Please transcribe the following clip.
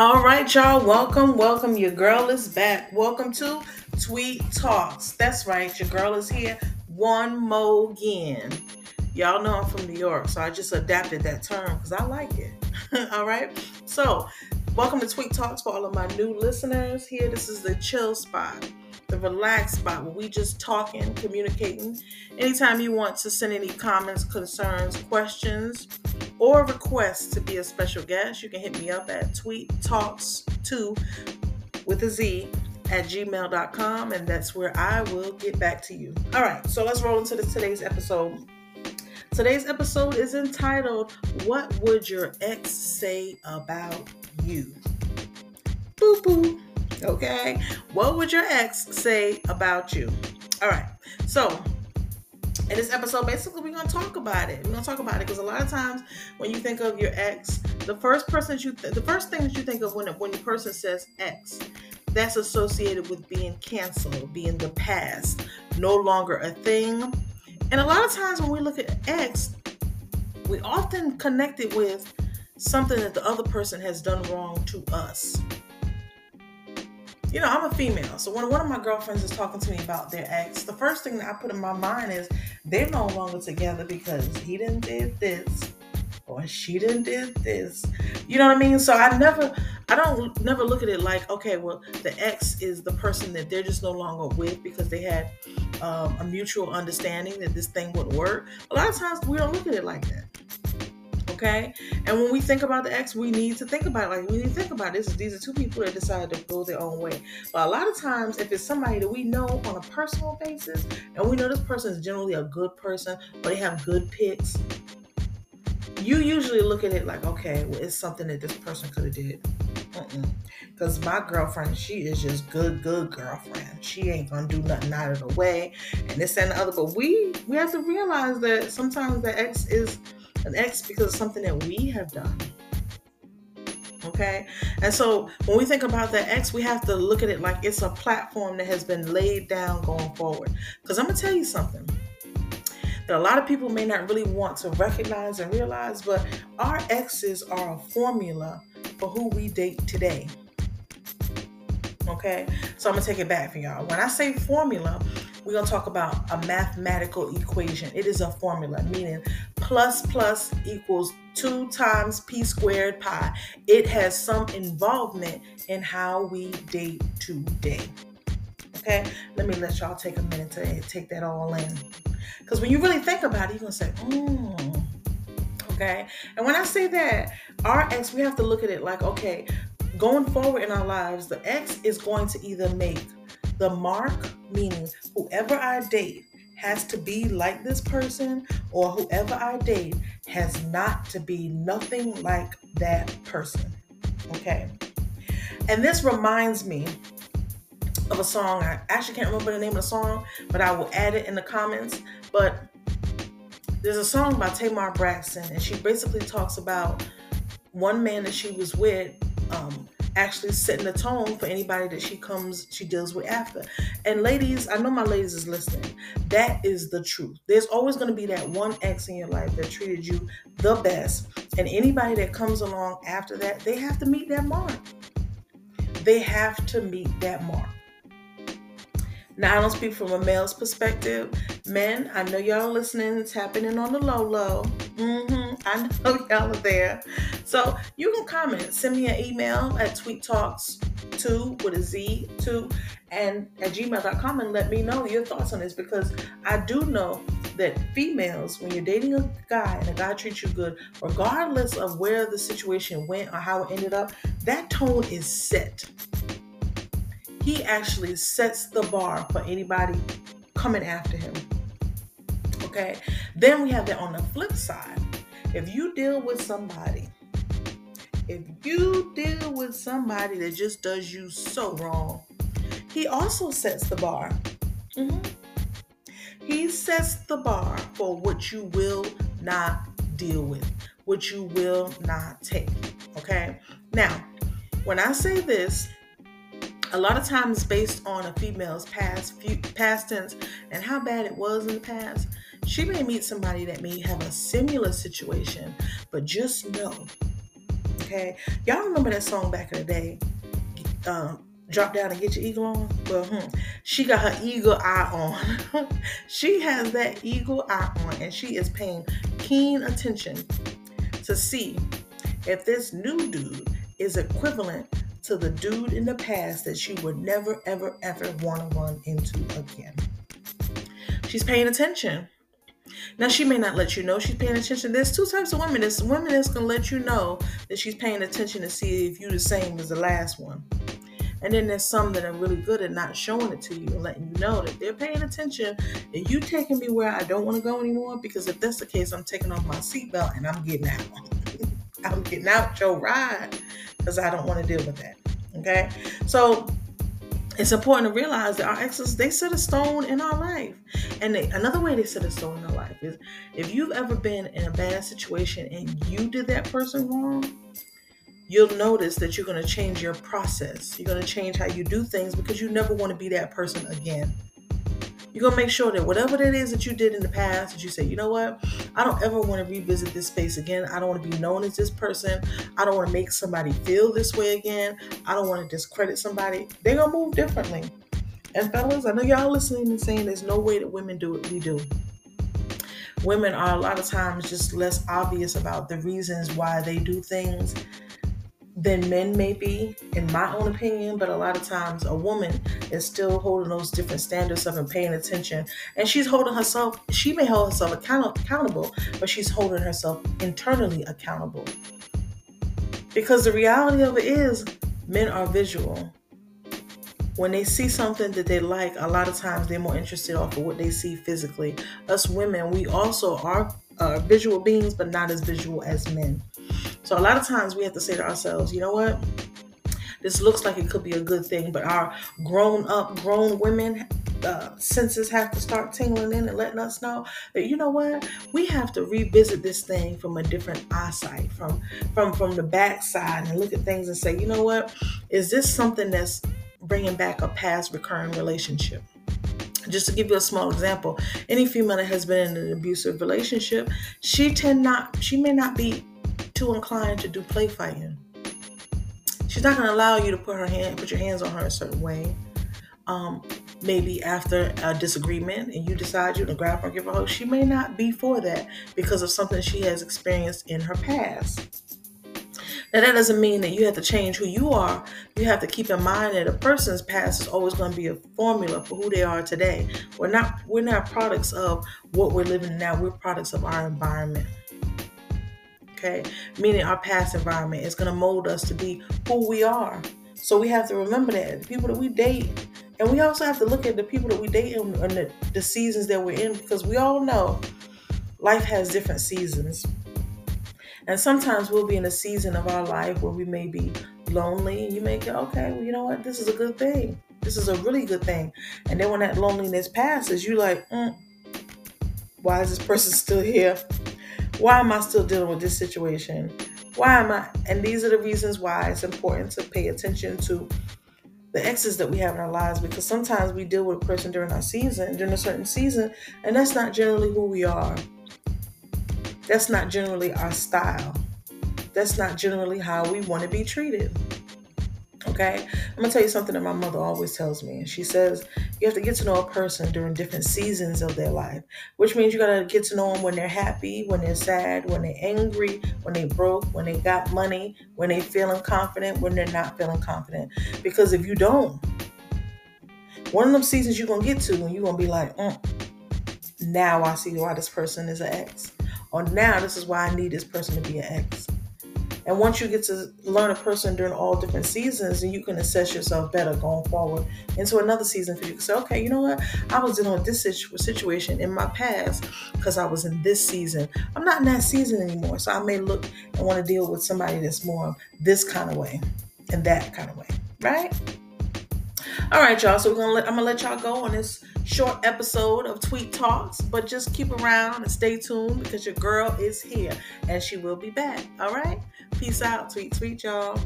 All right, y'all. Welcome. Your girl is back. Welcome to Tweet Talks. That's right. Your girl is here one more again. Y'all know I'm from New York, so I just adapted that term because I like it. All right. So welcome to Tweet Talks for all of my new listeners here. This is the chill spot, the relaxed spot where we just talking, communicating. Anytime you want to send any comments, concerns, questions, or requests to be a special guest, you can hit me up at tweettalks2@gmail.com, and that's where I will get back to you. All right, so let's roll into today's episode. Today's episode is entitled, What Would Your Ex Say About You? Boo boo. Okay, what would your ex say about you? All right, so in this episode, basically, we're going to talk about it. We're going to talk about it because a lot of times when you think of your ex, the first thing that you think of when the person says ex, that's associated with being canceled, being the past, no longer a thing. And a lot of times when we look at ex, we often connect it with something that the other person has done wrong to us. You know, I'm a female, so when one of my girlfriends is talking to me about their ex, the first thing that I put in my mind is they're no longer together because he didn't did this or she didn't did this. You know what I mean? So I don't look at it like, okay, well, the ex is the person that they're just no longer with because they had a mutual understanding that this thing would work. A lot of times we don't look at it like that. Okay, and when we think about the ex, we need to think about it. Like, we need to think about this. These are two people that decided to go their own way. But a lot of times, if it's somebody that we know on a personal basis, and we know this person is generally a good person, or they have good picks, you usually look at it like, okay, well, it's something that this person could have did. Because my girlfriend, she is just good girlfriend. She ain't gonna do nothing out of the way, and this and the other. But we have to realize that sometimes the ex is an ex because of something that we have done. Okay? And so when we think about that ex, we have to look at it like it's a platform that has been laid down going forward. Because I'm going to tell you something that a lot of people may not really want to recognize and realize, but our exes are a formula for who we date today. Okay? So I'm going to take it back for y'all. When I say formula, we're going to talk about a mathematical equation. It is a formula, meaning plus plus equals 2 times p squared pi. It has some involvement in how we date today. Okay? Let me let y'all take a minute to take that all in. Because when you really think about it, you're going to say, okay? And when I say that, our ex, we have to look at it like, okay, going forward in our lives, the ex is going to either make the mark, meaning whoever I date has to be like this person, or whoever I date has not to be nothing like that person. Okay? And this reminds me of a song. I actually can't remember the name of the song, but I will add it in the comments. But there's a song by Tamar Braxton, and she basically talks about one man that she was with, actually setting the tone for anybody that she deals with after. And ladies, I know my ladies is listening. That is the truth. There's always going to be that one ex in your life that treated you the best. And anybody that comes along after that, they have to meet that mark. They have to meet that mark. Now, I don't speak from a male's perspective. Men, I know y'all listening, tapping in on the low. I know y'all are there. So you can comment. Send me an email at tweettalks2@gmail.com and let me know your thoughts on this, because I do know that females, when you're dating a guy and a guy treats you good, regardless of where the situation went or how it ended up, that tone is set. He actually sets the bar for anybody coming after him. Okay? Then we have that on the flip side. If you deal with somebody that just does you so wrong, he also sets the bar. He sets the bar for what you will not deal with, what you will not take. Okay? Now, when I say this, a lot of times based on a female's past tense and how bad it was in the past, she may meet somebody that may have a similar situation, but just know Okay, y'all remember that song back in the day, Drop Down and Get Your Eagle On? Well, she got her eagle eye on. She has that eagle eye on, and she is paying keen attention to see if this new dude is equivalent to the dude in the past that she would never, ever, ever want to run into again. She's paying attention. Now, she may not let you know she's paying attention. There's two types of women. There's some women that's going to let you know that she's paying attention to see if you're the same as the last one. And then there's some that are really good at not showing it to you and letting you know that they're paying attention and you taking me where I don't want to go anymore, because if that's the case, I'm taking off my seatbelt and I'm getting out. I'm getting out your ride because I don't want to deal with that. Okay? So it's important to realize that our exes, they set a stone in our life. And another way they set a stone in our life is if you've ever been in a bad situation and you did that person wrong, you'll notice that you're going to change your process. You're going to change how you do things because you never want to be that person again. You're going to make sure that whatever that is that you did in the past, that you say, you know what? I don't ever want to revisit this space again. I don't want to be known as this person. I don't want to make somebody feel this way again. I don't want to discredit somebody. They're going to move differently. And fellas, I know y'all listening and saying there's no way that women do what we do. Women are a lot of times just less obvious about the reasons why they do things than men may be, in my own opinion, but a lot of times a woman is still holding those different standards up and paying attention, and she's holding herself, she may hold herself accountable, but she's holding herself internally accountable, because the reality of it is men are visual. When they see something that they like, a lot of times they're more interested off of what they see physically. Us women, we also are visual beings, but not as visual as men. So a lot of times we have to say to ourselves, you know what? This looks like it could be a good thing, but our grown women senses have to start tingling in and letting us know that, you know what? We have to revisit this thing from a different eyesight, from the backside, and look at things and say, you know what? Is this something that's bringing back a past recurring relationship? Just to give you a small example, any female that has been in an abusive relationship, she may not be too inclined to do play fighting. She's not going to allow you to put your hands on her a certain way. Maybe after a disagreement and you decide you're going to grab her and give her a hug, she may not be for that because of something she has experienced in her past. Now, that doesn't mean that you have to change who you are. You have to keep in mind that a person's past is always going to be a formula for who they are today. We're not products of what we're living now. We're products of our environment. Okay? Meaning our past environment is going to mold us to be who we are. So we have to remember that. The people that we date. And we also have to look at the people that we date and the seasons that we're in, because we all know life has different seasons. And sometimes we'll be in a season of our life where we may be lonely. You may go, okay, well, you know what? This is a good thing. This is a really good thing. And then when that loneliness passes, you're like, why is this person still here? Why am I still dealing with this situation? Why am I? And these are the reasons why it's important to pay attention to the exes that we have in our lives, because sometimes we deal with a person during a certain season, and that's not generally who we are. That's not generally our style. That's not generally how we want to be treated. Okay? I'm going to tell you something that my mother always tells me. She says, you have to get to know a person during different seasons of their life, which means you got to get to know them when they're happy, when they're sad, when they're angry, when they broke, when they got money, when they feeling confident, when they're not feeling confident. Because if you don't, one of them seasons you're going to get to when you're going to be like, now I see why this person is an ex. Or now this is why I need this person to be an ex. And once you get to learn a person during all different seasons, then you can assess yourself better going forward into another season, because you can say, okay, you know what? I was dealing with this situation in my past because I was in this season. I'm not in that season anymore, so I may look and want to deal with somebody that's more this kind of way and that kind of way, right? All right, y'all. So I'm gonna let y'all go on this short episode of Tweet Talks, but just keep around and stay tuned, because your girl is here and she will be back. All right. Peace out. Tweet, y'all.